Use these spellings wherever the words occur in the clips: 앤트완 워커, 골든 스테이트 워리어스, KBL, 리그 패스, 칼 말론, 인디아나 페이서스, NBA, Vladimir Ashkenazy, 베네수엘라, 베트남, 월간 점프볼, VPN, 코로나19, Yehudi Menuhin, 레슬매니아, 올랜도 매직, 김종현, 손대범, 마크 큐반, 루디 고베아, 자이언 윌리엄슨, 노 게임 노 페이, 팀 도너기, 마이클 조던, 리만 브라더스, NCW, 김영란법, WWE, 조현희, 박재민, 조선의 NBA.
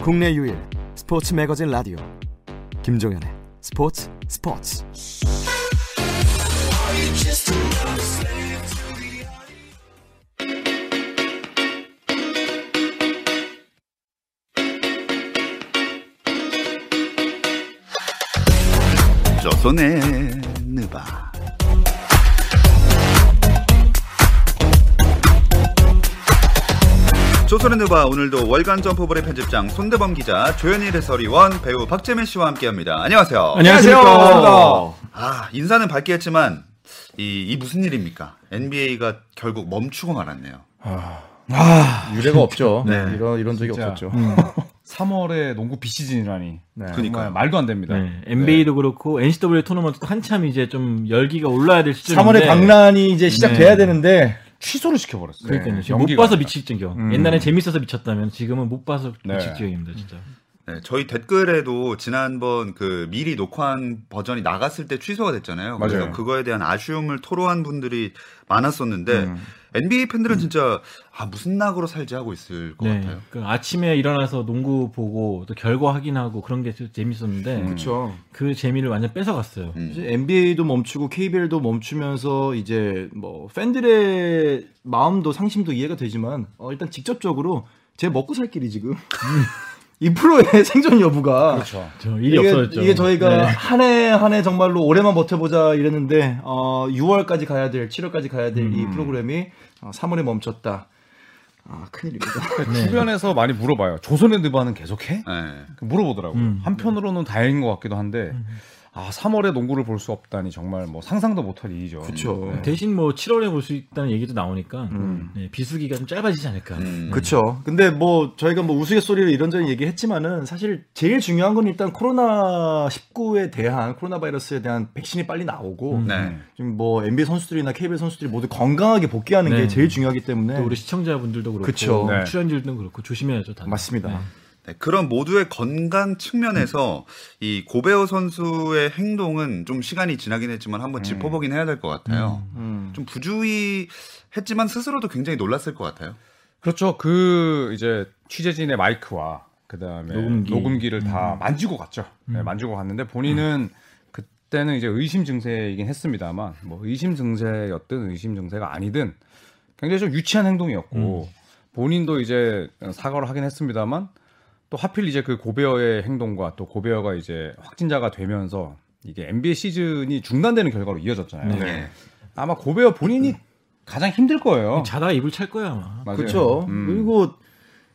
국내 유일 스포츠 매거진 라디오 김종현의 스포츠. 조선의 NBA 조선의 누바 오늘도 월간 점프볼의 편집장 손대범 기자, 조현희 해설위원, 배우 박재민 씨와 함께합니다. 안녕하세요. 안녕하세요. 아, 인사는 밝게 했지만 이 무슨 일입니까? NBA가 결국 멈추고 말았네요. 유례가 없죠. 네. 이런 적이 진짜. 없었죠. 3월에 농구 비시즌이라니. 네. 그러니까 말도 안 됩니다. 네. NBA도 그렇고 NCW 토너먼트도 한참 이제 좀 열기가 올라야 될 시점인데 3월에 방란이 이제 시작돼야 되는데. 취소를 시켜버렸어요. 그러니까요. 지금 못 봐서 미칠 지경. 옛날에 재밌어서 미쳤다면 지금은 못 봐서 미칠 지경입니다, 진짜. 네, 저희 댓글에도 지난번 그 미리 녹화한 버전이 나갔을 때 취소가 됐잖아요. 맞아요. 그래서 그거에 대한 아쉬움을 토로한 분들이 많았었는데 NBA 팬들은 진짜 무슨 낙으로 살지 하고 있을 것 같아요. 그 아침에 일어나서 농구 보고 또 결과 확인하고 그런 게 재밌었는데 그렇죠. 그 재미를 완전 뺏어갔어요. NBA도 멈추고 KBL도 멈추면서 이제 뭐 팬들의 마음도 상심도 이해가 되지만 일단 직접적으로 제 먹고 살 길이 지금 이 프로의 생존 여부가 그렇죠. 일이 없어졌죠. 이게 저희가 한 해 한 해 정말로 올해만 버텨보자 이랬는데 6월까지 가야 될, 7월까지 가야 될 이 프로그램이 3월에 멈췄다. 아, 큰일입니다. 주변에서 많이 물어봐요. 조선의 느바는 계속해? 네. 물어보더라고요. 한편으로는 다행인 것 같기도 한데 3월에 농구를 볼 수 없다니 정말 뭐 상상도 못할 일이죠. 그렇죠. 대신 뭐 7월에 볼 수 있다는 얘기도 나오니까 비수기가 좀 짧아지지 않을까. 그렇죠. 근데 뭐 저희가 뭐 우스갯소리로 이런저런 얘기했지만은 사실 제일 중요한 건 일단 코로나19에 대한 코로나 바이러스에 대한 백신이 빨리 나오고 좀 뭐 NBA 선수들이나 KBL 선수들이 모두 건강하게 복귀하는 게 제일 중요하기 때문에 또 우리 시청자분들도 그렇고 그쵸. 출연진들도 그렇고 조심해야죠. 다들. 맞습니다. 네, 그런 모두의 건강 측면에서 이 고베아 선수의 행동은 좀 시간이 지나긴 했지만 한번 짚어보긴 해야 될 것 같아요. 좀 부주의했지만 스스로도 굉장히 놀랐을 것 같아요. 그렇죠. 그 이제 취재진의 마이크와 그다음에 녹음기를 다 만지고 갔죠. 네, 만지고 갔는데 본인은 그때는 이제 의심 증세이긴 했습니다만 뭐 의심 증세였든 의심 증세가 아니든 굉장히 좀 유치한 행동이었고 본인도 이제 사과를 하긴 했습니다만. 또 하필 이제 그 고베어의 행동과 또 고베어가 이제 확진자가 되면서 이게 NBA 시즌이 중단되는 결과로 이어졌잖아요. 네. 아마 고베어 본인이 가장 힘들 거예요. 자다가 입을 찰 거야 아마. 그렇죠. 그리고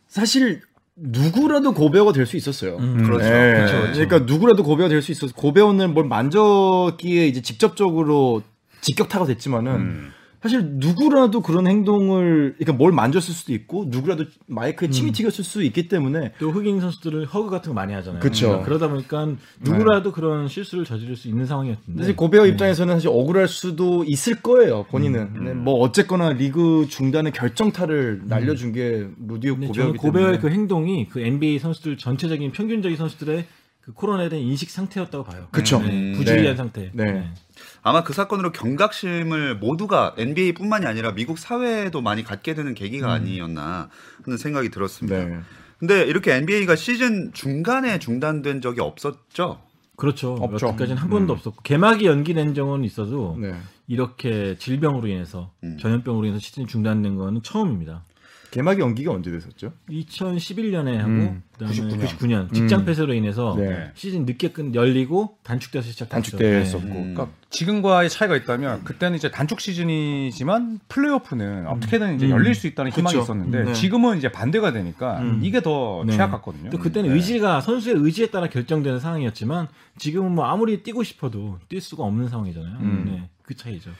사실 누구라도 고베어가 될 수 있었어요. 그렇죠. 네. 그렇죠. 그러니까 누구라도 고베어가 될 수 있었어. 고베어는 뭘 만졌기에 이제 직접적으로 직격타가 됐지만은. 사실 누구라도 그런 행동을 그러니까 뭘 만졌을 수도 있고 누구라도 마이크에 침이 튀겼을 수 있기 때문에 또 흑인 선수들은 허그 같은 거 많이 하잖아요. 그러니까 그러다 보니까 누구라도 그런 실수를 저지를 수 있는 상황이었는데 사실 고베아 입장에서는 사실 억울할 수도 있을 거예요. 본인은 뭐 어쨌거나 리그 중단의 결정타를 날려준 게 루디 고베아이기 때문에 고베아의 그 행동이 그 NBA 선수들 전체적인 평균적인 선수들의 그 코로나에 대한 인식 상태였다고 봐요. 그렇죠. 부주의한 상태. 네. 아마 그 사건으로 경각심을 모두가 NBA뿐만이 아니라 미국 사회에도 많이 갖게 되는 계기가 아니었나 하는 생각이 들었습니다. 네. 근데 이렇게 NBA가 시즌 중간에 중단된 적이 없었죠? 그렇죠. 없죠. 여태까지는 한 번도 없었고 개막이 연기된 적은 있어도 이렇게 질병으로 인해서 전염병으로 인해서 시즌이 중단된 건 처음입니다. 개막이 연기가 언제 됐었죠? 2011년에 하고 그다음에 99년 직장 폐쇄로 인해서 시즌 늦게 열리고 단축돼서 시작됐죠. 단축됐었고 그러니까 지금과의 차이가 있다면 그때는 이제 단축 시즌이지만 플레이오프는 어떻게든 이제 열릴 수 있다는 희망이 있었는데 지금은 이제 반대가 되니까 이게 더 최악 같거든요. 또 그때는 의지가 선수의 의지에 따라 결정되는 상황이었지만 지금은 뭐 아무리 뛰고 싶어도 뛸 수가 없는 상황이잖아요. 네. 그 차이죠.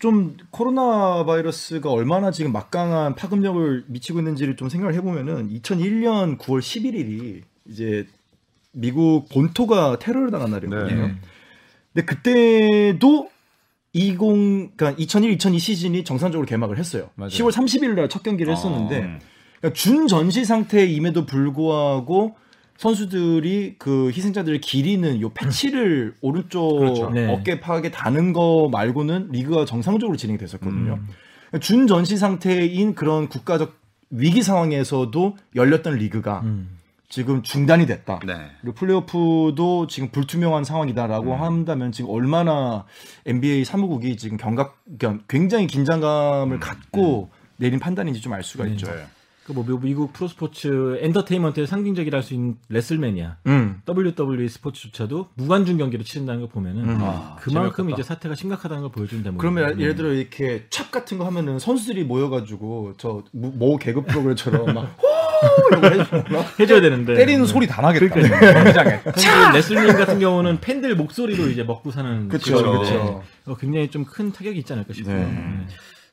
좀 코로나 바이러스가 얼마나 지금 막강한 파급력을 미치고 있는지를 좀 생각을 해보면은 2001년 9월 11일이 이제 미국 본토가 테러를 당한 날이었거든요. 근데 그때도 2001-2002 시즌이 정상적으로 개막을 했어요. 맞아요. 10월 30일 날 첫 경기를 했었는데 그러니까 준전시 상태임에도 불구하고 선수들이 그 희생자들을 기리는 요 패치를 오른쪽 어깨 파악에 다는 거 말고는 리그가 정상적으로 진행이 됐었거든요. 준전시 상태인 그런 국가적 위기 상황에서도 열렸던 리그가 지금 중단이 됐다. 네. 그리고 플레이오프도 지금 불투명한 상황이다라고 한다면 지금 얼마나 NBA 사무국이 지금 굉장히 긴장감을 갖고 내린 판단인지 좀 알 수가 있죠. 그 뭐 미국 프로스포츠 엔터테인먼트의 상징적이라 할 수 있는 레슬매니아 WWE 스포츠조차도 무관중 경기를 치른다는 걸 보면은 그만큼 재밌겠다. 이제 사태가 심각하다는 걸 보여주는 대목이에요. 그러면 예를 들어 이렇게 찹 같은 거 하면은 선수들이 모여가지고 저 모 개그 프로그램처럼 막 해줘야 되는데 때리는 소리 다 나겠다. 사실 레슬링 같은 경우는 팬들 목소리로 이제 먹고 사는 그렇죠. 굉장히 좀 큰 타격이 있지 않을까 싶어요.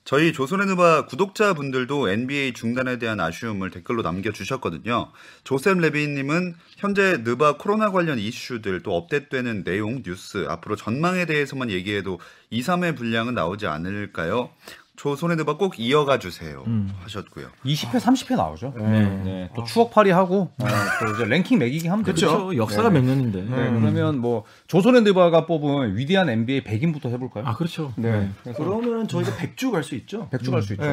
저희 조선의 누바 구독자분들도 NBA 중단에 대한 아쉬움을 댓글로 남겨주셨거든요. 조셉 레빈님은 현재 누바 코로나 관련 이슈들 또 업데이트되는 내용, 뉴스, 앞으로 전망에 대해서만 얘기해도 2, 3회 분량은 나오지 않을까요? 조선의 누바 꼭 이어가 주세요 하셨고요. 20회, 30회 나오죠. 네. 또 추억팔이 하고 또 이제 랭킹 매기기 하면 되죠. 역사가 몇 년인데. 그러면 뭐 조선의 누바가 뽑은 위대한 NBA 100인부터 해볼까요? 아 그렇죠. 그러면 저희가 100주 갈 수 있죠. 100주 갈 수 있죠.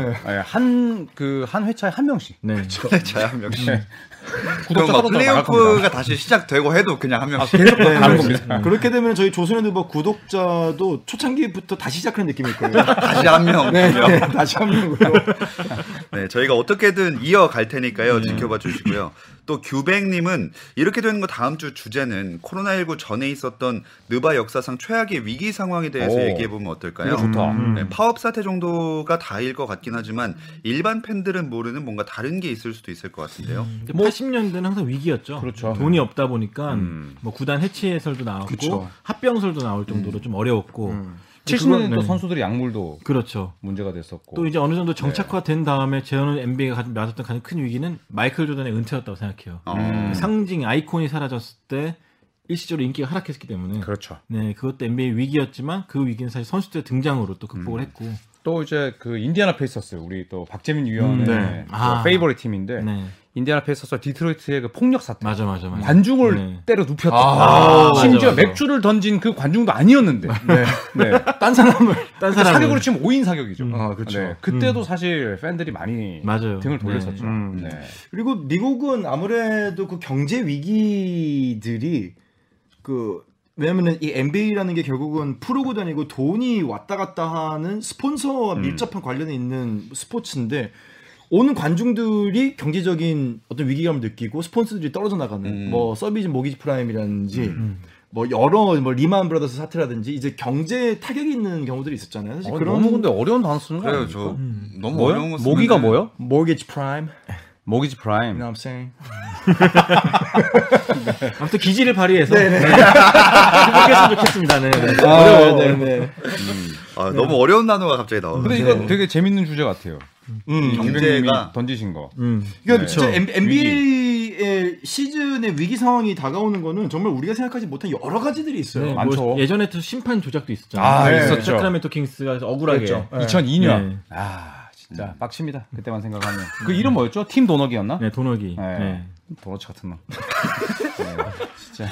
한 회차에 한 명씩. 네. 그렇죠. 회차에 한 명씩. 구독자 플레이오프가 다시 시작되고 해도 그냥 한 명씩. 계속 가는 겁니다. 그렇게 되면 저희 조선의 누바 구독자도 초창기부터 다시 시작하는 느낌일 거예요. 다시 한 명. 다시 한번 네, 저희가 어떻게든 이어갈 테니까요. 지켜봐 주시고요. 또 규백님은 이렇게 되는 거 다음 주 주제는 코로나19 전에 있었던 느바 역사상 최악의 위기 상황에 대해서 얘기해보면 어떨까요? 좋다. 네, 파업 사태 정도가 다일 것 같긴 하지만 일반 팬들은 모르는 뭔가 다른 게 있을 수도 있을 것 같은데요. 80년대는 항상 위기였죠. 그렇죠. 돈이 없다 보니까 뭐 구단 해체 해설도 나왔고 그렇죠. 합병설도 나올 정도로 좀 어려웠고 70년대 또 선수들이 약물도 그렇죠. 문제가 됐었고 또 이제 어느 정도 정착화된 다음에 재현은 NBA가 맞았던 가장 큰 위기는 마이클 조던의 은퇴였다고 생각해요. 상징, 아이콘이 사라졌을 때 일시적으로 인기가 하락했기 때문에 그렇죠. 네, 그것도 NBA 위기였지만 그 위기는 사실 선수들의 등장으로 또 극복을 했고 또 이제 그 인디아나 페이서스 우리 또 박재민 위원의 페이보릿 팀인데 인디아나 페이서스와 디트로이트의 그 폭력 사태 맞아. 관중을 때려 눕혔다. 심지어 맞아. 맥주를 던진 그 관중도 아니었는데 딴 사람을 사격으로 치면 5인 사격이죠. 그렇죠. 그때도 사실 팬들이 많이 등을 돌렸었죠. 그리고 미국은 아무래도 그 경제 위기들이 왜냐면은 이 NBA라는 게 결국은 프로구단이고 돈이 왔다 갔다 하는 스폰서와 밀접한 관련이 있는 스포츠인데 오는 관중들이 경제적인 어떤 위기감을 느끼고 스폰서들이 떨어져 나가는 뭐 서비스 모기지 프라임이라든지 뭐 여러 뭐 리만 브라더스 사태라든지 이제 경제에 타격이 있는 경우들이 있었잖아요. 사실 너무 근데 어려운 단어 쓰는 거 아니에요? 저 너무 어려운 거 쓰는데 모기가 뭐요? 모기지 프라임. You know what I'm saying? 아무튼 기지를 발휘해서 행복했으면 좋겠습니다. 너무 어려운 단어가 갑자기 나와요. 근데 이건 되게 재밌는 주제 같아요. 경제가 던지신 거. 그러니까 진짜 NBA의 시즌의 위기 상황이 다가오는 거는 정말 우리가 생각하지 못한 여러 가지들이 있어요. 많죠. 뭐 예전에 또 심판 조작도 있었잖아요. 있었죠. 세크라멘토 킹스가 억울하게. 그렇죠. 2002년. 진짜 빡칩니다. 그때만 생각하면. 그 이름 뭐였죠? 팀 도너기였나? 네, 도너기. 도너츠 같은 놈. 진짜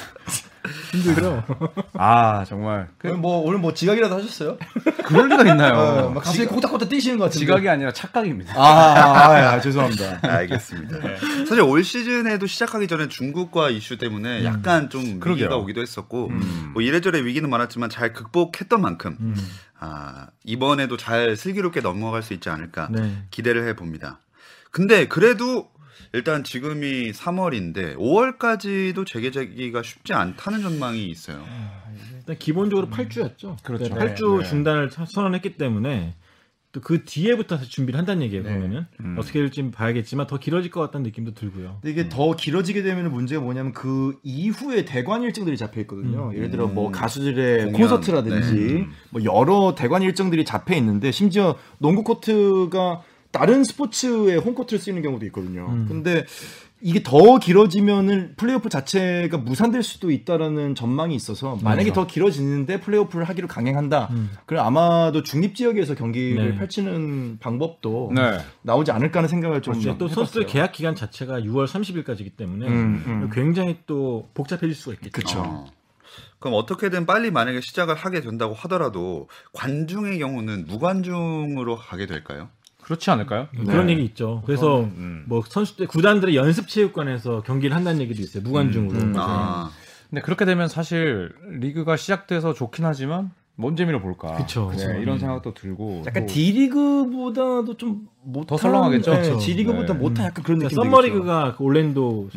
힘들죠. 정말. 뭐 오늘 뭐 지각이라도 하셨어요? 그럴 리가 있나요? 갑자기 꼬딱꼬딱 뛰시는 것 같은데. 지각이 아니라 착각입니다. 죄송합니다. 알겠습니다. 사실 올 시즌에도 시작하기 전에 중국과 이슈 때문에 약간 좀 위기가 오기도 했었고 뭐 이래저래 위기는 많았지만 잘 극복했던 만큼 이번에도 잘 슬기롭게 넘어갈 수 있지 않을까 기대를 해봅니다. 근데 그래도 일단 지금이 3월인데 5월까지도 재개되기가 쉽지 않다는 전망이 있어요. 일단 기본적으로 8주였죠. 그렇죠. 8주 중단을 선언했기 때문에 또 그 뒤에부터 준비를 한다는 얘기예요. 그러면은 어떻게 될지 봐야겠지만 더 길어질 것 같다는 느낌도 들고요. 근데 이게 더 길어지게 되면 문제가 뭐냐면 그 이후에 대관 일정들이 잡혀 있거든요. 예를 들어 뭐 가수들의 콘서트라든지 뭐 여러 대관 일정들이 잡혀 있는데 심지어 농구 코트가 다른 스포츠의 홈코트를 쓰이는 경우도 있거든요. 근데 이게 더 길어지면은 플레이오프 자체가 무산될 수도 있다라는 전망이 있어서 만약에 더 길어지는데 플레이오프를 하기로 강행한다. 그럼 아마도 중립 지역에서 경기를 펼치는 방법도 나오지 않을까 하는 생각을 좀 해봤어요. 또 선수들 계약 기간 자체가 6월 30일까지이기 때문에 굉장히 또 복잡해질 수가 있겠죠. 그쵸. 그럼 어떻게든 빨리 만약에 시작을 하게 된다고 하더라도 관중의 경우는 무관중으로 가게 될까요? 그렇지 않을까요? 네. 그런 얘기 있죠. 그래서 뭐 선수들 구단들의 연습체육관에서 경기를 한다는 얘기도 있어요. 무관중으로. 근데 그렇게 되면 사실 리그가 시작돼서 좋긴 하지만 뭔 재미로 볼까? 그쵸, 그쵸. 네, 이런 생각도 들고 약간 D리그보다도 좀 더 설렁하겠죠. 네, G리그보다 네. 못한 약간 그런 느낌. 썸머리그가 그 올랜도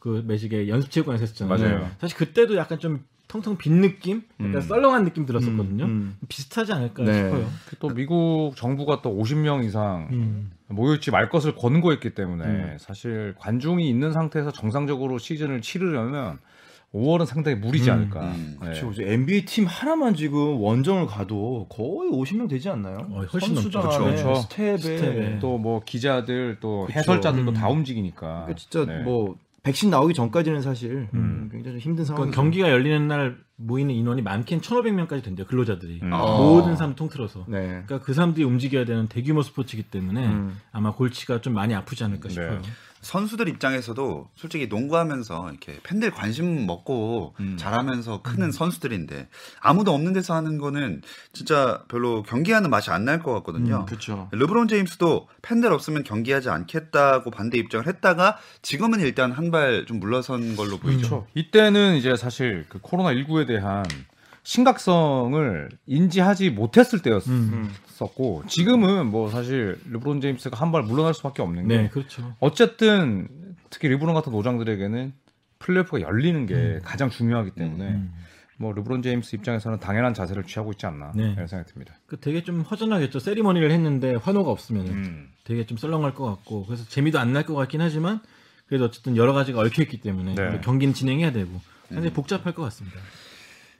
그 매직의 연습체육관에서 했잖아요. 맞아요. 사실 그때도 약간 좀 텅텅 빈 느낌, 약간 썰렁한 느낌 들었었거든요. 비슷하지 않을까 네. 싶어요. 또 미국 정부가 또 50명 이상 모여있지 말 것을 권고했기 때문에 사실 관중이 있는 상태에서 정상적으로 시즌을 치르려면 5월은 상당히 무리지 않을까. 그렇죠. 네. NBA 팀 하나만 지금 원정을 가도 거의 50명 되지 않나요? 훨씬 넘죠. 스텝에 또 뭐 기자들 또 그쵸. 해설자들도 다 움직이니까. 그러니까 진짜 네. 뭐 백신 나오기 전까지는 사실 굉장히 좀 힘든 상황. 그러니까 경기가 열리는 날 모이는 인원이 많게는 1,500명까지 된대요. 근로자들이 모든 사람 통틀어서. 네. 그러니까 그 사람들이 움직여야 되는 대규모 스포츠이기 때문에 아마 골치가 좀 많이 아프지 않을까 싶어요. 네. 선수들 입장에서도 솔직히 농구하면서 이렇게 팬들 관심 먹고 잘하면서 크는 선수들인데 아무도 없는 데서 하는 거는 진짜 별로 경기하는 맛이 안 날 것 같거든요. 그렇죠. 르브론 제임스도 팬들 없으면 경기하지 않겠다고 반대 입장을 했다가 지금은 일단 한 발 좀 물러선 걸로 보이죠. 그렇죠. 이때는 이제 사실 그 코로나19에 대한 심각성을 인지하지 못했을 때였었고 지금은 뭐 사실 르브론 제임스가 한 발 물러날 수밖에 없는 게 네, 그렇죠. 어쨌든 특히 르브론 같은 노장들에게는 플레이오프가 열리는 게 가장 중요하기 때문에 뭐 르브론 제임스 입장에서는 당연한 자세를 취하고 있지 않나 네. 이런 생각이 듭니다. 그 되게 좀 허전하겠죠. 세리머니를 했는데 환호가 없으면 되게 좀 썰렁할 것 같고 그래서 재미도 안 날 것 같긴 하지만 그래도 어쨌든 여러 가지가 얽혀있기 때문에 네. 경기는 진행해야 되고 굉장히 복잡할 것 같습니다.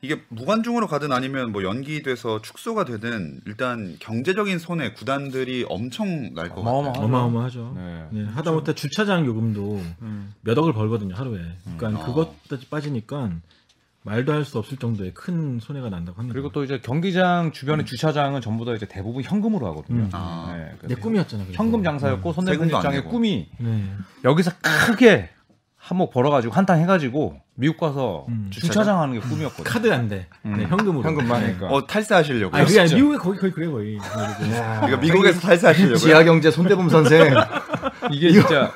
이게 무관중으로 가든 아니면 뭐 연기돼서 축소가 되든 일단 경제적인 손해 구단들이 엄청 날 것 같아요. 어마어마하죠. 네. 네. 하다못해 주차장 요금도 몇 억을 벌거든요 하루에. 그러니까 그것까지 빠지니까 말도 할 수 없을 정도의 큰 손해가 난다고 합니다. 그리고 또 이제 경기장 주변의 주차장은 전부 다 이제 대부분 현금으로 하거든요. 네, 내 꿈이었잖아요. 현금 장사였고 손대범 입장의 꿈이 여기서 크게. 한몫 벌어가지고 한탕 해가지고 미국 가서 주차장 하는 게 꿈이었거든요. 카드 안 돼. 네, 현금으로. 현금만 하니까. 탈세하시려고. 아니, 그냥 미국에 거의 그래 거의. 그러니까 미국에서 탈세하시려고. 지하경제 손대범 선생. 이게 진짜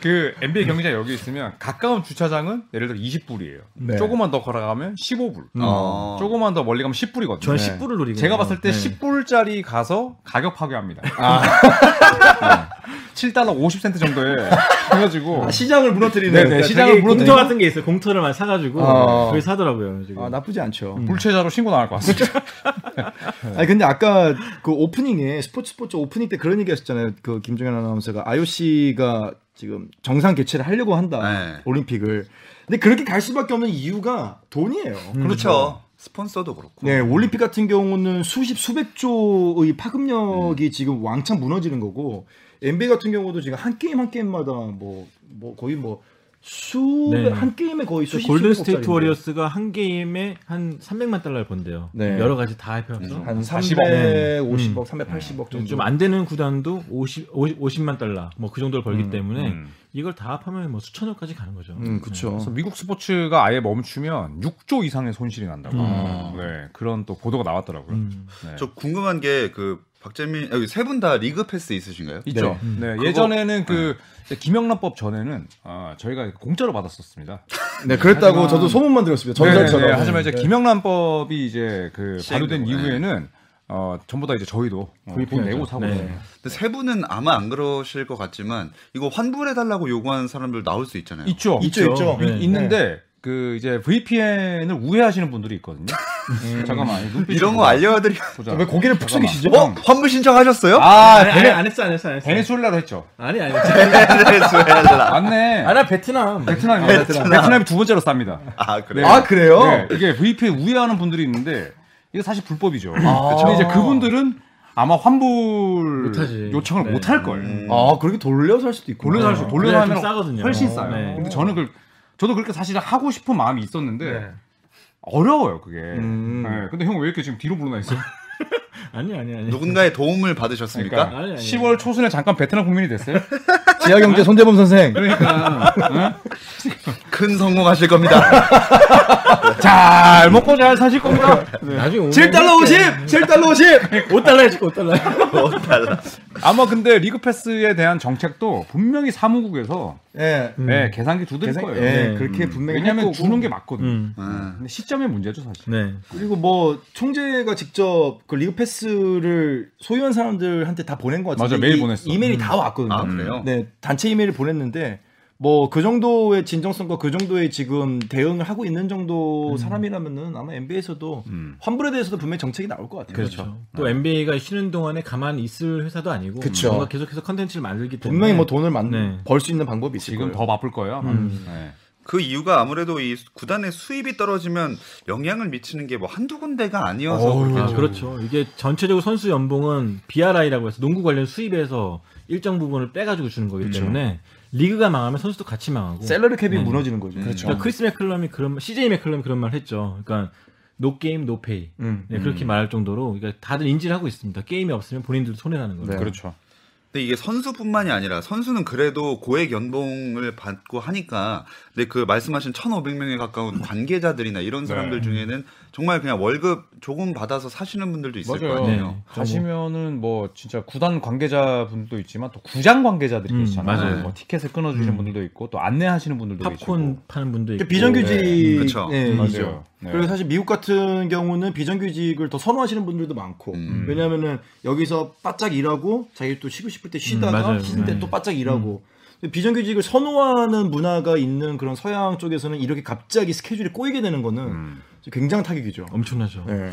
그 NBA 경기장 여기 있으면 가까운 주차장은 예를 들어 20불이에요. 네. 조금만 더 걸어가면 15불. 조금만 더 멀리 가면 10불이거든요. 전 10불을 노리거든요. 제가 봤을 때 10불짜리 가서 가격 파괴합니다. 아. 네. $7.50 정도에 해가지고 시장을 무너뜨리는 네네, 시장을 무너뜨리는 공터 같은 게 있어요. 공터를 많이 사가지고 그걸 사더라고요. 지금. 아 나쁘지 않죠. 불체자로 신고 나갈 것 같습니다. 아니 근데 아까 그 오프닝에 스포츠 오프닝 때 그런 얘기하셨잖아요. 그 김종현 아나운서가 IOC가 지금 정상 개최를 하려고 한다 네. 올림픽을. 근데 그렇게 갈 수밖에 없는 이유가 돈이에요. 그렇죠. 스폰서도 그렇고. 네, 올림픽 같은 경우는 수백조의 파급력이 지금 왕창 무너지는 거고. NBA 같은 경우도 지금 한 게임마다 뭐 거의 뭐 한 게임에 거의 수십 골든 스테이트 워리어스가 한 게임에 한 $300만 번대요. 네. 여러 가지 다 합해서 한 350억, 380억 정도. 좀 안 되는 구단도 $50만 뭐 그 정도를 벌기 때문에 이걸 다 합하면 뭐 수천억까지 가는 거죠. 그렇죠. 네. 그래서 미국 스포츠가 아예 멈추면 6조 이상의 손실이 난다고. 네, 그런 또 보도가 나왔더라고요. 네. 저 궁금한 게 그 박재민 세 분 다 리그 패스 있으신가요? 있죠. 네. 네. 예전에는 김영란법 전에는 저희가 공짜로 받았었습니다. 네, 그랬다고 하지만... 저도 소문만 들었습니다. 전설처럼. 하지만 이제 김영란법이 이제 그 발효된 이후에는 전부 다 이제 저희도 돈 내고 사고. 네. 근데 세 분은 아마 안 그러실 것 같지만 이거 환불해 달라고 요구하는 사람들 나올 수 있잖아요. 있죠. 네. 있는데. 그 이제 VPN을 우회하시는 분들이 있거든요. 잠깐만 이런 거 알려드리고 왜 고개를 푹 숙이시죠? 환불 신청하셨어요? 안 했어. 베네수엘라로 했죠. 아니. 베네수엘라. 맞네. 나 베트남이에요. 베트남이 두 번째로 쌉니다. 아 그래요? 네. 아 그래요? 네. 이게 VPN 우회하는 분들이 있는데 이게 사실 불법이죠. 그렇죠. 이제 그분들은 아마 환불 요청을 네. 못할 걸. 그렇게 돌려서 할 수도 있고. 돌려서 하면 싸거든요. 훨씬 싸요. 네. 근데 저는 저도 그렇게 사실 하고 싶은 마음이 있었는데 어려워요 그게. 네. 근데 형 왜 이렇게 지금 뒤로 물러나 있어요? 아니. 누군가의 도움을 받으셨습니까? 그러니까, 10월 초순에 잠깐 베트남 국민이 됐어요? 지하경제 손대범 선생. 그러니까. 큰 성공하실 겁니다. 잘 먹고 잘 사실 겁니다. 네. 나중에 7달러 50! 7달러 50! 5달러에 지금 5달러야. 5달러. 아마 근데 리그 패스에 대한 정책도 분명히 사무국에서 예, 네, 계산기 두드릴 거예요. 예, 그렇게 분명히. 왜냐하면 주는 게 맞거든. 근데 시점의 문제죠 사실. 네. 그리고 뭐 총재가 직접 그 리그 패스를 소유한 사람들한테 다 보낸 것 같은데. 맞아, 메일 보냈어. 이메일이 다 왔거든요. 아, 그래요? 네, 단체 이메일을 보냈는데 뭐 그 정도의 진정성과 그 정도의 지금 대응을 하고 있는 정도 사람이라면은 아마 NBA에서도 환불에 대해서도 분명히 정책이 나올 것 같아요. 그렇죠. 그렇죠. 또 NBA가 쉬는 동안에 가만히 있을 회사도 아니고 그렇죠. 뭔가 계속해서 컨텐츠를 만들기 때문에 분명히 뭐 돈을 벌 수 있는 방법이 있을 거예요. 지금 더 바쁠 거예요. 아마. 네. 그 이유가 아무래도 이 구단의 수입이 떨어지면 영향을 미치는 게 뭐 한두 군데가 아니어서 그렇겠죠. 그렇죠. 이게 전체적으로 선수 연봉은 BRI라고 해서 농구 관련 수입에서 일정 부분을 빼가지고 주는 거기 때문에 리그가 망하면 선수도 같이 망하고 셀러리 캡이 무너지는 거죠. 그렇죠. 그러니까 크리스 맥클럼이 그런 CJ 맥클럼이 그런 말을 했죠. 그러니까 노 게임 노 페이. 네, 그렇게 말할 정도로 그러니까 다들 인지를 하고 있습니다. 게임이 없으면 본인들도 손해나는 거죠. 네. 그렇죠. 근데 이게 선수뿐만이 아니라 선수는 그래도 고액 연봉을 받고 하니까 근데 그 말씀하신 1,500명에 가까운 관계자들이나 이런 사람들 네. 중에는 정말 그냥 월급 조금 받아서 사시는 분들도 있을 맞아요. 거 아니에요. 가시면은 뭐 진짜 구단 관계자분도 있지만 또 구장 관계자들이 계시잖아요. 맞아요. 뭐 티켓을 끊어주시는 분들도 있고 또 안내하시는 분들도 있고 팝콘 파는 분도 있고 비정규직이죠. 네. 네. 맞아요. 네. 그리고 사실 미국 같은 경우는 비정규직을 더 선호하시는 분들도 많고 왜냐하면은 여기서 바짝 일하고 자기 또 쉬고 싶을 때 쉬다가 쉬는 때 또 바짝 일하고 비정규직을 선호하는 문화가 있는 그런 서양 쪽에서는 이렇게 갑자기 스케줄이 꼬이게 되는 거는 굉장한 타격이죠. 엄청나죠. 네.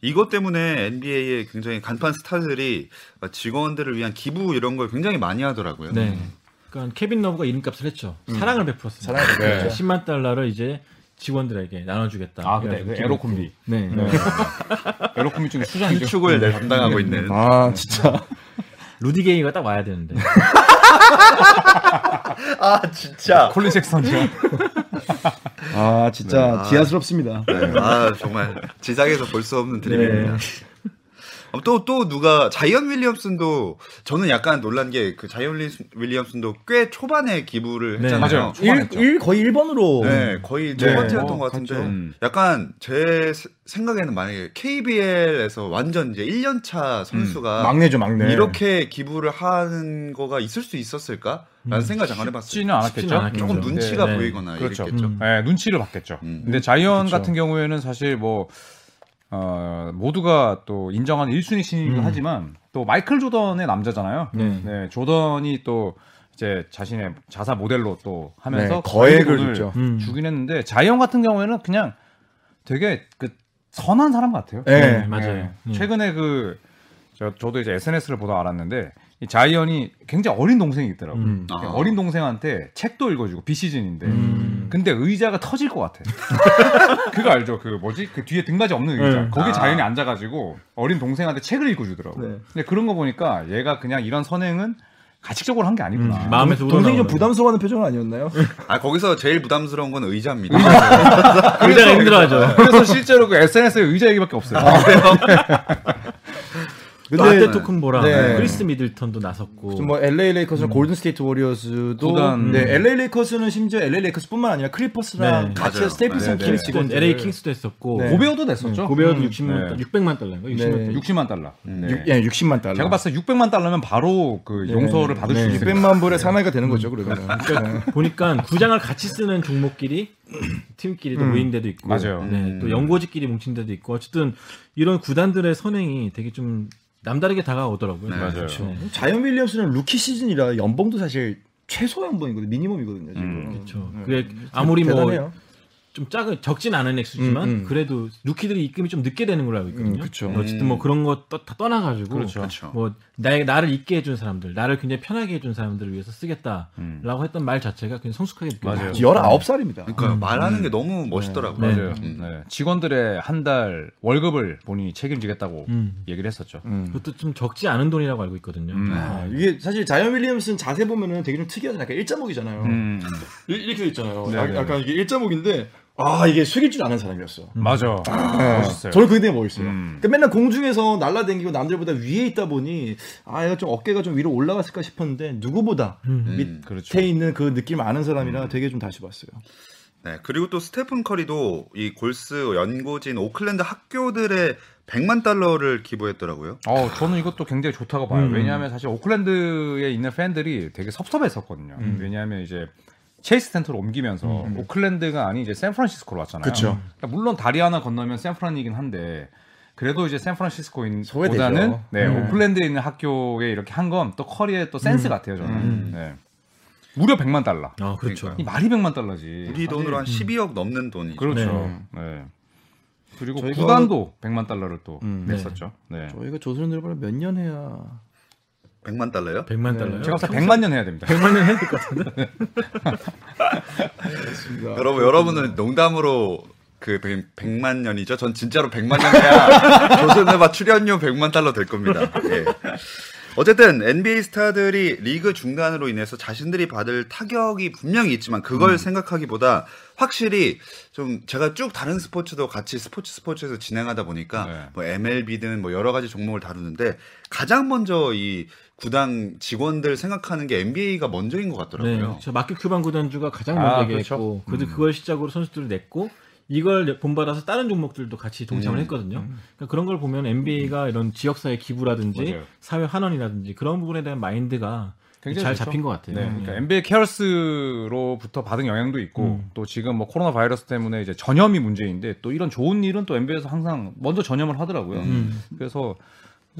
이것 때문에 NBA의 굉장히 간판 스타들이 직원들을 위한 기부 이런 걸 굉장히 많이 하더라고요. 네. 그러니까 케빈 러브가 이름값을 했죠. 사랑을 베풀었습니다. 네. 10만 달러를 이제 직원들에게 나눠주겠다. 아, 그래. 그 에로콤비. 네. 네. 에로콤비 중에 수장이죠. 축을 담당하고 있는. 아, 진짜. 루디 게이가 딱 와야 되는데. 아, 진짜. 콜린 잭슨이요. 아, 진짜 네. 지하스럽습니다. 네. 아, 정말 지상에서 볼 수 없는 드립입니다. 네. 또 누가 자이언 윌리엄슨도 저는 약간 놀란 게 그 자이언 윌리엄슨도 꽤 초반에 기부를 했잖아요. 네, 맞아요. 거의 1번으로. 네, 거의 첫 번째였던 것 같은데. 약간 제 생각에는 만약에 KBL에서 완전 이제 1년차 선수가 막내죠, 막내. 이렇게 기부를 하는 거가 있을 수 있었을까? 라는 생각을 잠깐 해봤어요. 쉽지는 않았겠죠. 조금 눈치가 네. 보이거나 그렇죠. 이랬겠죠. 네, 눈치를 봤겠죠. 근데 자이언 그렇죠. 같은 경우에는 사실 뭐 모두가 또 인정하는 1순위 신이긴 하지만 또 마이클 조던의 남자잖아요. 네, 조던이 또 이제 자신의 자사 모델로 또 하면서 네, 거액을 주긴 했는데 자이언 같은 경우에는 그냥 되게 그 선한 사람 같아요. 네, 네. 맞아요. 네. 최근에 그 저도 이제 SNS를 보다 알았는데 이 자이언이 굉장히 어린 동생이 있더라고요. 아. 어린 동생한테 책도 읽어주고 비시즌인데 근데 의자가 터질 것 같아. 그거 알죠? 그 뭐지? 그 뒤에 등받이 없는 의자. 거기 자이언이 앉아가지고 어린 동생한테 책을 읽어주더라고요. 네. 근데 그런 거 보니까 얘가 그냥 이런 선행은 가식적으로 한 게 아니구나. 마음에서 동생이 좀 부담스러워하는 표정은 아니었나요? 아 거기서 제일 부담스러운 건 의자입니다. 의자가 힘들어하죠. 그래서 실제로 그 SNS에 의자 얘기밖에 없어요. 아, 라떼 토큰보랑 네. 크리스 미들턴도 나섰고 뭐 LA 레이커스랑 골든 스테이트 워리어스도 구단, 네, LA 레이커스는 심지어 LA 레이커스뿐만 아니라 클리퍼스랑 네. 같이 스테이플슨 킹 직원 LA 킹스도 했었고 네. 고베어도 됐었죠. 네. 고베어도 600만 달러인가? 60만 달러. 예, 60만 달러. 제가 봤을 때 600만 달러면 바로 그 용서를 받을 수 있어요. 600만 불의 사나이가 되는 거죠, 그러면. 그러니까 보니까 구장을 같이 쓰는 종목끼리 팀끼리도 모인 데도 있고 맞아요. 네, 또 연고지끼리 뭉친 데도 있고 어쨌든 이런 구단들의 선행이 되게 좀 남다르게 다가오더라고요. 네, 맞아요. 그렇죠. 자이언 윌리엄스는 루키 시즌이라 연봉도 사실 최소 연봉이거든요. 미니멈이거든요. 지금. 그렇죠. 그게 아무리 뭐 좀 작은 적진 않은 액수지만 그래도 루키들이 입금이 좀 늦게 되는 걸로 알고 있거든요. 그렇죠. 어쨌든 뭐 그런 거 다 떠나가지고 그렇죠. 뭐 나를 있게 해준 사람들, 나를 굉장히 편하게 해준 사람들을 위해서 쓰겠다라고 했던 말 자체가 그냥 성숙하게 느껴져요. 19살입니다. 그러니까 말하는 게 너무 멋있더라고요. 네. 맞아요. 네. 직원들의 한 달 월급을 본인이 책임지겠다고 얘기를 했었죠. 그것도 좀 적지 않은 돈이라고 알고 있거든요. 아, 이게 사실 자이언 윌리엄슨 자세 보면은 되게 좀 특이하잖아요. 약간 일자목이잖아요. 이렇게 돼 있잖아요. 네, 약간 이게 일자목인데. 아 이게 숙일 줄 아는 사람이었어. 맞아. 아, 멋있어요. 저는 그게 되게 멋있어요. 그러니까 맨날 공중에서 날라다니고 남들보다 위에 있다 보니 아 얘가 좀 어깨가 좀 위로 올라갔을까 싶었는데 누구보다 밑에 그렇죠. 있는 그 느낌 아는 사람이라 되게 좀 다시 봤어요. 네, 그리고 또 스테픈 커리도 이 골스 연고지인 오클랜드 학교들의 100만 달러를 기부했더라고요. 저는 이것도 굉장히 좋다고 봐요. 왜냐하면 사실 오클랜드에 있는 팬들이 되게 섭섭했었거든요. 왜냐하면 이제 체이스 센터로 옮기면서 오클랜드가 아닌 이제 샌프란시스코로 왔잖아요. 그쵸. 그러니까 물론 다리 하나 건너면 샌프란이긴 한데 그래도 이제 샌프란시스코인보다는 네, 오클랜드에 있는 학교에 이렇게 한 건 또 커리의 또 센스 같아요, 저는. 네. 무려 100만 달러. 아, 그렇죠. 이 말이 100만 달러지. 우리 돈으로 한 12억 넘는 돈이죠. 그렇죠. 네. 네. 그리고 저희가... 구단도 100만 달러를 또 냈었죠. 네. 저희가 조선의 NBA 몇 년 해야 100만 달러요? 100만 달러요? 제가 봤을 때 100만 년 해야 됩니다. 100만 년 해야 될 것 같은데. 여러분, 여러분은 농담으로 그 100만 년이죠? 전 진짜로 100만 년 해야 조선의 NBA 출연료 100만 달러 될 겁니다. 예. 어쨌든 NBA 스타들이 리그 중단으로 인해서 자신들이 받을 타격이 분명히 있지만 그걸 생각하기보다 확실히 좀 제가 쭉 다른 스포츠도 같이 스포츠에서 진행하다 보니까 네. 뭐 MLB든 뭐 여러 가지 종목을 다루는데 가장 먼저 이 구단 직원들 생각하는 게 NBA가 먼저인 것 같더라고요. 네. 마크 큐반 구단주가 가장 먼저 얘기했고 그걸 시작으로 선수들을 냈고 이걸 본받아서 다른 종목들도 같이 동참을 했거든요. 그러니까 그런 걸 보면 NBA가 이런 지역사회 기부라든지 사회 환원이라든지 그런 부분에 대한 마인드가 굉장히 잘 잡힌 것 같아요. 네. 그러니까 NBA 케어스로부터 받은 영향도 있고 또 지금 뭐 코로나 바이러스 때문에 이제 전염이 문제인데 또 이런 좋은 일은 또 NBA에서 항상 먼저 전염을 하더라고요. 그래서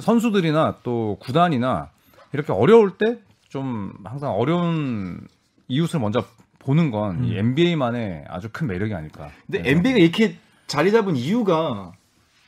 선수들이나 또 구단이나 이렇게 어려울 때 좀 항상 어려운 이웃을 먼저 보는 건 이 NBA만의 아주 큰 매력이 아닐까. 근데 네. NBA가 이렇게 자리 잡은 이유가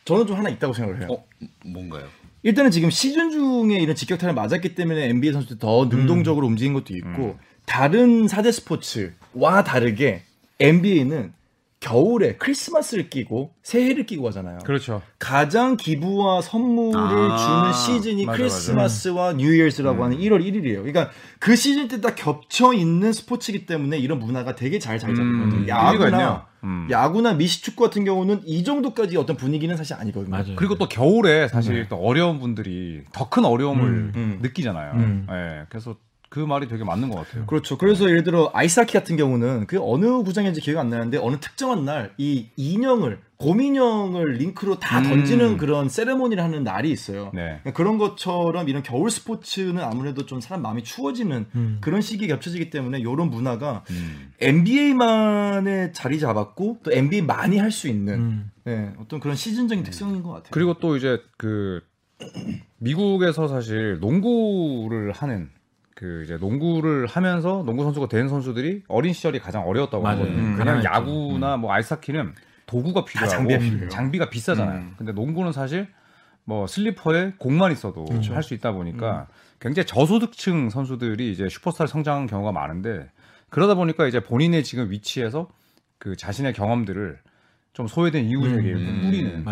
저는 좀 하나 있다고 생각을 해요. 뭔가요? 일단은 지금 시즌 중에 이런 직격탄을 맞았기 때문에 NBA 선수들이 더 능동적으로 움직인 것도 있고 다른 4대 스포츠와 다르게 NBA는 겨울에 크리스마스를 끼고 새해를 끼고 하잖아요. 그렇죠. 가장 기부와 선물을 주는 시즌이 크리스마스와 뉴 이어스라고 하는 1월 1일이에요. 그러니까 그 시즌 때 다 겹쳐 있는 스포츠이기 때문에 이런 문화가 되게 잘 자리 잡는 거예요. 야구나 미식축구 같은 경우는 이 정도까지 어떤 분위기는 사실 아니거든요. 맞아요. 그리고 또 겨울에 사실 또 어려운 분들이 더 큰 어려움을 느끼잖아요. 네, 그래서 그 말이 되게 맞는 것 같아요. 그렇죠. 그래서 예를 들어 아이스하키 같은 경우는 그게 어느 구장인지 기억이 안 나는데 어느 특정한 날 이 인형을 곰인형을 링크로 다 던지는 그런 세레모니를 하는 날이 있어요. 네. 그런 것처럼 이런 겨울 스포츠는 아무래도 좀 사람 마음이 추워지는 그런 시기에 겹쳐지기 때문에 이런 문화가 NBA만의 자리 잡았고 또 NBA만이 할 수 있는 네, 어떤 그런 시즌적인 특성인 것 같아요. 그리고 또 이제 그 미국에서 사실 농구를 하는 그 이제 농구를 하면서 농구 선수가 된 선수들이 어린 시절이 가장 어려웠다고 하거든요. 그냥 야구나 뭐 아이스하키는 도구가 필요하고 장비가 비싸잖아요. 근데 농구는 사실 뭐 슬리퍼에 공만 있어도 할 수 있다 보니까 굉장히 저소득층 선수들이 이제 슈퍼스타를 성장한 경우가 많은데 그러다 보니까 이제 본인의 지금 위치에서 그 자신의 경험들을 좀 소외된 이웃에게 뿌리는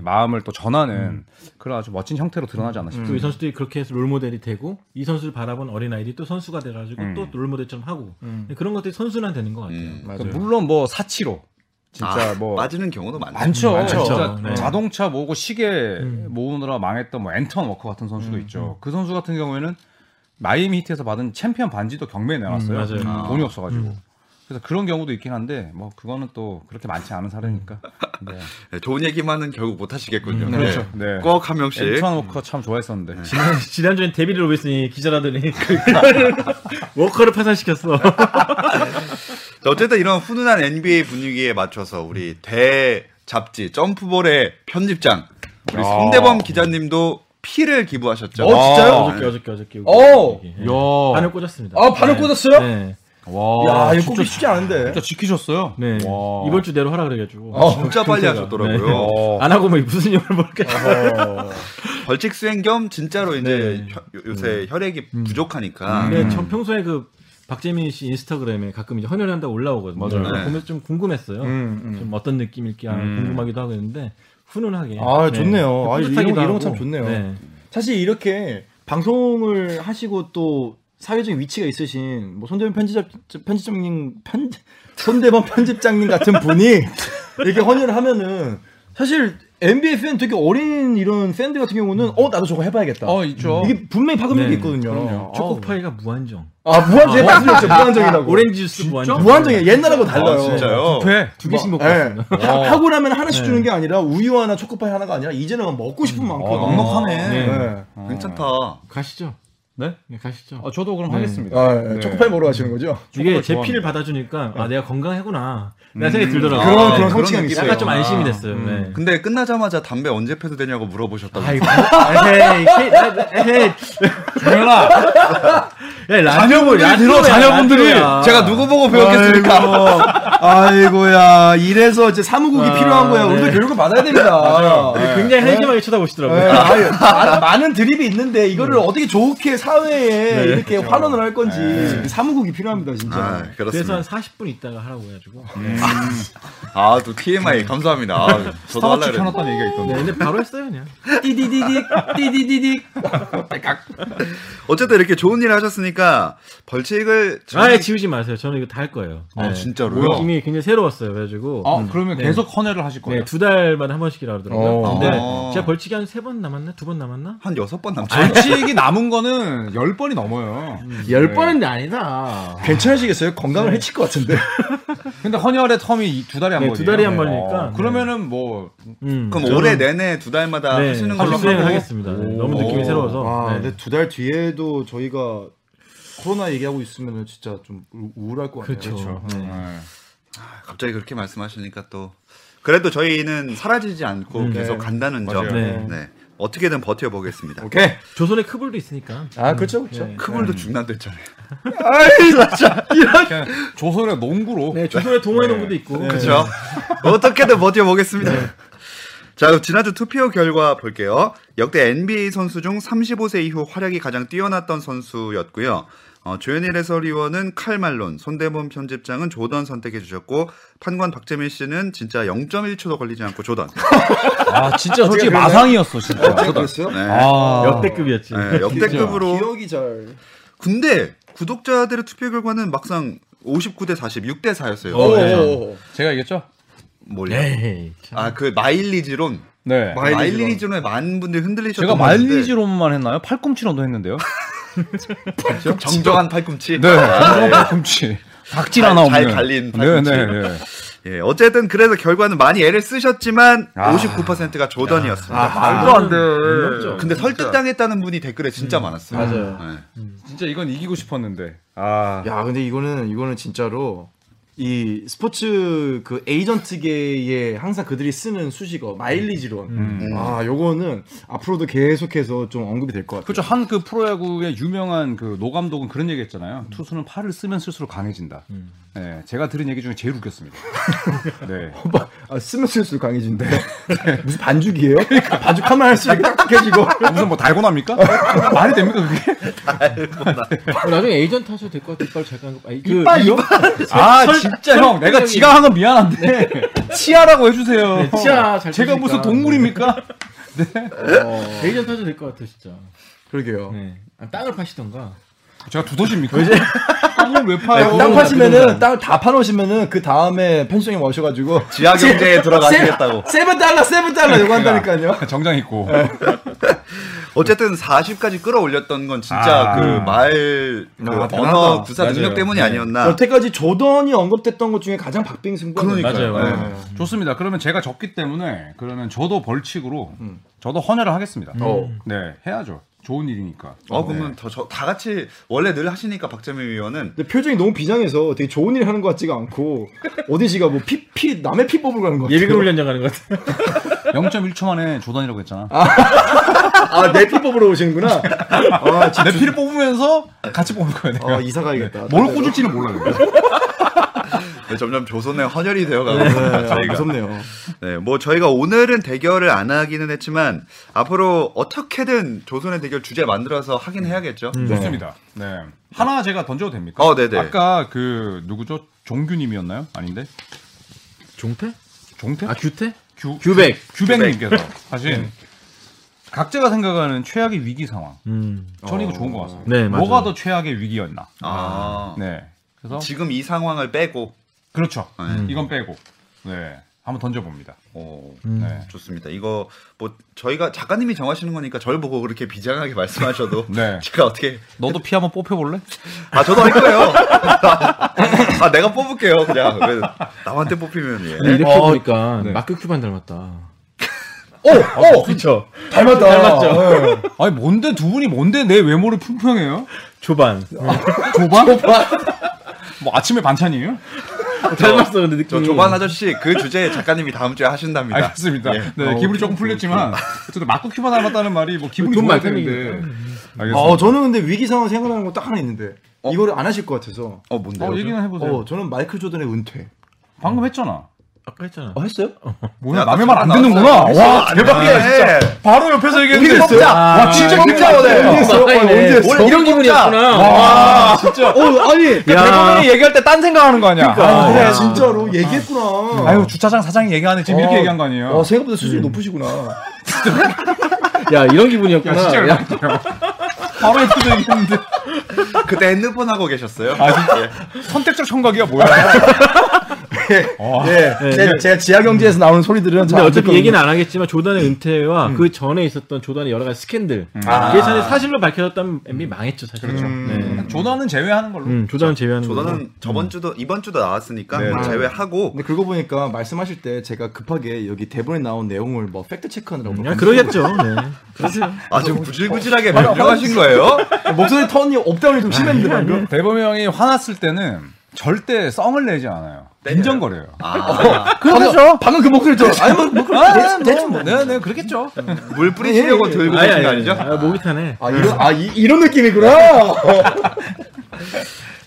마음을 또 전하는 그런 아주 멋진 형태로 드러나지 않나 싶어요. 또 이 선수들이 그렇게 해서 롤모델이 되고 이 선수를 바라본 어린아이들이 또 선수가 돼가지고 또 롤모델처럼 하고 그런 것들이 선순환 되는 것 같아요. 그러니까 물론 뭐 사치로 진짜 뭐 빠지는 경우도 많죠. 진짜 네. 자동차 모으고 시계 모으느라 망했던 뭐 앤트완 워커 같은 선수도 있죠. 그 선수 같은 경우에는 마이애미 히트에서 받은 챔피언 반지도 경매에 내놨어요. 돈이 없어가지고. 그래서 그런 경우도 있긴 한데 뭐 그거는 또 그렇게 많지 않은 사례니까. 네. 네, 좋은 얘기만은 결국 못 하시겠군요. 그렇죠. 네. 꼭 한 명씩. 앤트완 워커 참 좋아했었는데. 네. 지난주엔 데뷔를 오했으니 기절하더니 워커를 파산시켰어. 자, 어쨌든 이런 훈훈한 NBA 분위기에 맞춰서 우리 대 잡지 점프볼의 편집장 우리 손대범 기자님도 피를 기부하셨죠. 진짜요? 어저께. 야. 반을 꽂았습니다. 반을 꽂았어요? 네. 와, 이거 꼽기 쉽지 않은데. 진짜 지키셨어요? 네. 와. 이번 주 내로 하라 그래가지고. 진짜 빨리 하셨더라고요. 네. 안 하고 뭐 무슨 영을 볼까. 벌칙 수행 겸 진짜로 이제 요새 혈액이 부족하니까. 네, 전 평소에 그 박재민 씨 인스타그램에 가끔 이제 헌혈한다고 올라오거든요. 맞아요. 네. 보면서 좀 궁금했어요. 좀 어떤 느낌일까 궁금하기도 하고 했는데 훈훈하게. 좋네요. 이런 거 참 좋네요. 네. 사실 이렇게 방송을 하시고 또 사회적인 위치가 있으신 뭐 손대범 편집장님 같은 분이 이렇게 헌혈을 하면은 사실 NBA 팬 되게 어린 이런 팬들 같은 경우는 나도 저거 해봐야겠다. 있죠. 이게 분명히 파급력이 있거든요. 초코파이가 무한정. 무한정 맞습니다. 무한정이라고. 오렌지 주스 무한정. 무한정이에요. 옛날하고 달라요. 진짜요? 두 개씩 먹고 있습니다. 하고 나면 하나씩 주는 게 아니라 우유 하나 초코파이 하나가 아니라 이제는 먹고 싶은 만큼 넉넉하네. 네. 괜찮다. 가시죠. 네? 네, 가시죠. 저도 그럼 하겠습니다. 네. 초코파이 먹으러 가시는 거죠? 이게 제 피를 받아주니까 내가 건강하구나 내가 생각이 들더라고요. 그런 성취감이 있어요. 약간 좀 안심이 됐어요. 근데 끝나자마자 담배 언제 펴도 되냐고 물어보셨다고. 아이고. 에헤이. 조연아. 자녀분들이 제가 누구 보고 배웠겠습니까? 아이고야. 이래서 이제 사무국이 필요한 거야. 우리도 교육을 받아야 됩니다. 굉장히 헬기하게 쳐다보시더라고요. 많은 드립이 있는데 이거를 어떻게 좋게 사회에 이렇게 환원을 할 건지 사무국이 필요합니다, 진짜. 그래서 한 40분 있다가 하라고 해가지고. 또 TMI 감사합니다. 저도 하려고 켜놨다는 얘기가 있던데. 근데 바로 했어요, 그냥. 띠디디딕, 띠디디딕. 어쨌든 이렇게 좋은 일을 하셨으니까 벌칙을 아예 지우지 마세요. 저는 이거 다 할 거예요. 진짜로요? 이미 굉장히 새로웠어요. 그래가지고 그러면 계속 헌해를 하실 거예요? 네, 2달마다 한 번씩이라 그러더라고요. 근데 제가 벌칙이 한 3번 남았나? 2번 남았나? 한 6번 남죠. 벌칙이 남은 거는 10번이 넘어요. 10번은 아니다. 괜찮으시겠어요? 건강을 해칠 것 같은데. 근데 헌혈의 텀이 2달에 한 번이에요. 2달에 한 번이니까. 그러면은 그럼 올해 내내 2달마다 하시는 걸로 하겠습니다. 너무 느낌이 새로워서. 근데 2달 뒤에도 저희가 코로나 얘기하고 있으면 진짜 좀 우울할 것 같아요. 그렇죠. 갑자기 그렇게 말씀하시니까 또 그래도 저희는 사라지지 않고 계속 간다는 점. 네. 어떻게든 버텨보겠습니다. 오케이. 조선의 크불도 있으니까. 그렇죠. 네. 크불도 중단됐잖아요. 진짜. 조선의 농구로. 네, 조선의 동호회 농구도 있고. 그렇죠. 어떻게든 버텨보겠습니다. 자, 그럼 지난주 투표 결과 볼게요. 역대 NBA 선수 중 35세 이후 활약이 가장 뛰어났던 선수였고요. 조현희 해설위원은 칼 말론, 손대범 편집장은 조던 선택해 주셨고 판관 박재민 씨는 진짜 0.1초도 걸리지 않고 조던. 진짜 솔직히 마상이었어, 진짜. 그랬어요? 네. 역대급이었지. 네, 역대급으로. 기억이 잘. 근데 구독자들의 투표 결과는 막상 59대 40, 6대 4였어요. 제가 이겼죠? 몰라. 그 마일리지론. 네. 마일리지론에 많은 분들이 흔들리셨던. 제가 마일리지론만 했나요? 팔꿈치론도 했는데요. 정정한 팔꿈치. 네. 정정한 팔꿈치. 박질 하나 없는. 잘 갈린 팔꿈치. 네. 예, 어쨌든 그래서 결과는 많이 애를 쓰셨지만 59%가 조던이었습니다. 말도 안 돼. 근데 설득당했다는 분이 댓글에 진짜 많았어요. 맞아요. 진짜 이건 이기고 싶었는데. 야, 근데 이거는 진짜로. 이 스포츠 그 에이전트계에 항상 그들이 쓰는 수식어 마일리지론. 요거는 앞으로도 계속해서 좀 언급이 될 것 같아요. 그렇죠. 한 그 프로야구의 유명한 그 노 감독은 그런 얘기했잖아요. 투수는 팔을 쓰면 쓸수록 강해진다. 네, 제가 들은 얘기 중에 제일 웃겼습니다. 네. 쓰면 쓸수록 강해진다. 무슨 반죽이에요? 그러니까 반죽하면 할수록 딱딱해지고. 무슨 뭐 달고나입니까? 말이 됩니까 그게? 달고나. 나중에 에이전트 하셔도 될 것 같아. 이빨 잠깐. 진짜 형, 내가 지가 한 건 미안한데 치아라고 해주세요. 치아 잘 제가 무슨 동물입니까? 에이전트 하셔도 될 것 같아 진짜. 그러게요. 네. 땅을 파시던가. 제가 두더지입니까? 땅을 왜 파요? 땅 파시면은 땅을 다 파놓으시면은 그 다음에 펜션에 와셔가지고 지하 경제에 들어가시겠다고. $7 요거 한다니까요. 정장 입고. 어쨌든 40까지 끌어올렸던 건 진짜 언어 구사 능력 때문이 아니었나. 여태까지 조던이 언급됐던 것 중에 가장 박빙승부. 그러니까요. 맞아요. 좋습니다. 그러면 제가 졌기 때문에 그러면 저도 벌칙으로 저도 헌혈을 하겠습니다. 네, 해야죠. 좋은 일이니까. 그러면 다 같이 원래 늘 하시니까 박재민 위원은. 근데 표정이 너무 비장해서 되게 좋은 일 하는 것 같지가 않고 어디시가 뭐 남의 피 뽑으러 가는 것 같아요. 예비군 훈련장 가는 것 같아요. 0.1초 만에 조던이라고 했잖아. 내 피 뽑으러 오시는구나. 내 피를 뽑으면서 같이 뽑을 거야 내가. 이사 가야겠다. 뭘 꽂을지는 몰라요. 점점 조선의 헌혈이 되어가고 무섭네요. 네, 뭐 저희가 오늘은 대결을 안 하기는 했지만 앞으로 어떻게든 조선의 대결 주제를 만들어서 하긴 해야겠죠. 좋습니다. 네, 하나 제가 던져도 됩니까? 네네. 아까 그 누구죠? 종규님이었나요? 아닌데? 종태? 종태? 규태? 규백님께서 사실. 각자가 생각하는 최악의 위기 상황. 전 이거 좋은 것 같습니다. 네, 뭐가 더 최악의 위기였나. 네. 그래서 지금 이 상황을 빼고. 그렇죠. 이건 빼고. 네. 한번 던져봅니다. 오, 네. 좋습니다. 이거 뭐 저희가 작가님이 정하시는 거니까 저를 보고 그렇게 비장하게 말씀하셔도 네. 제가 어떻게 너도 피 한번 뽑혀볼래? 아 저도 할 거예요. 아 내가 뽑을게요. 그냥 남한테 뽑히면 예. 이렇게 보니까 네. 마크 큐반 닮았다. 오! 그쵸. 닮았죠. 네. 아니, 뭔데, 두 분이 뭔데 내 외모를 품평해요? 조반. 아, 조반? 뭐, 아침에 반찬이에요? 닮았어, 근데 느낌이. 저 조반 아저씨, 그 주제 작가님이 다음 주에 하신답니다. 알겠습니다. 네, 네 기분이 조금 풀렸지만, 어쨌든 마크 큐반 닮았다는 말이 뭐 기분이 좀 말되는데. 알겠습니다. 저는 근데 위기 상황 생각나는 거 딱 하나 있는데, 이거를 안 하실 것 같아서. 뭔데요? 얘기나 해보세요. 저는 마이클 조던의 은퇴. 방금 했잖아. 아까 했잖아. 했어요? 뭐야 남의 말 안 듣는구나. 와 대박이야 진짜. 바로 옆에서 얘기했는데. 뽑자. 와 진짜 뽑자. 원래 이런 기분이었구나. 와 진짜. 아니 대표님이 얘기할 때 딴 생각하는 거 아니야. 그러니까. 그래 진짜로 얘기했구나. 아유 주차장 사장이 얘기하네 지금 이렇게 얘기한 거 아니에요. 와 생각보다 수준이 높으시구나. 야 이런 기분이었구나. 진짜. 바로 옆에서 얘기했는데. 그때 핸드폰 하고 계셨어요? 아 진짜. 선택적 청각이야 뭐야. 제가 지하경제에서 나오는 소리들은 근데 어차피 얘기는 안 하겠지만 조던의 은퇴와 그 전에 있었던 조던의 여러 가지 스캔들 예전에 사실로 밝혀졌다면 NBA 망했죠 사실. 그렇죠. 네. 조던은 제외하는 걸로. 조던은 제외하는 걸로. 조던은 저번 주도 이번 주도 나왔으니까 네. 제외하고. 근데 그러고 보니까 말씀하실 때 제가 급하게 여기 대본에 나온 내용을 뭐 팩트 체크하느라고. 그러겠죠. 네. 그러세요. 아주 구질구질하게 변명하신 거예요? 목소리 턴이 업다운이 좀 심했는데 방금. 대범 형이 화났을 때는 절대 썽을 내지 않아요. 인정거려요. 그렇죠. 방금 그 목소리 들었어. 아니 뭐 네, 그렇겠죠. 물 뿌리시려고 들고 계신 거 아니죠? 목이 타네. 이런 느낌이구나.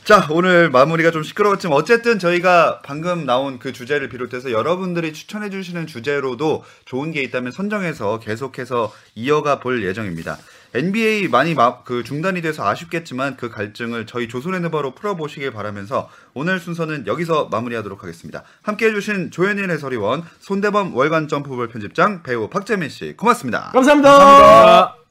자, 오늘 마무리가 좀 시끄러웠지만 어쨌든 저희가 방금 나온 그 주제를 비롯해서 여러분들이 추천해 주시는 주제로도 좋은 게 있다면 선정해서 계속해서 이어가 볼 예정입니다. NBA 많이 그 중단이 돼서 아쉽겠지만 그 갈증을 저희 조선의 너바로 풀어보시길 바라면서 오늘 순서는 여기서 마무리하도록 하겠습니다. 함께해 주신 조현희 해설위원, 손대범 월간 점프볼 편집장, 배우 박재민 씨 고맙습니다. 감사합니다. 감사합니다.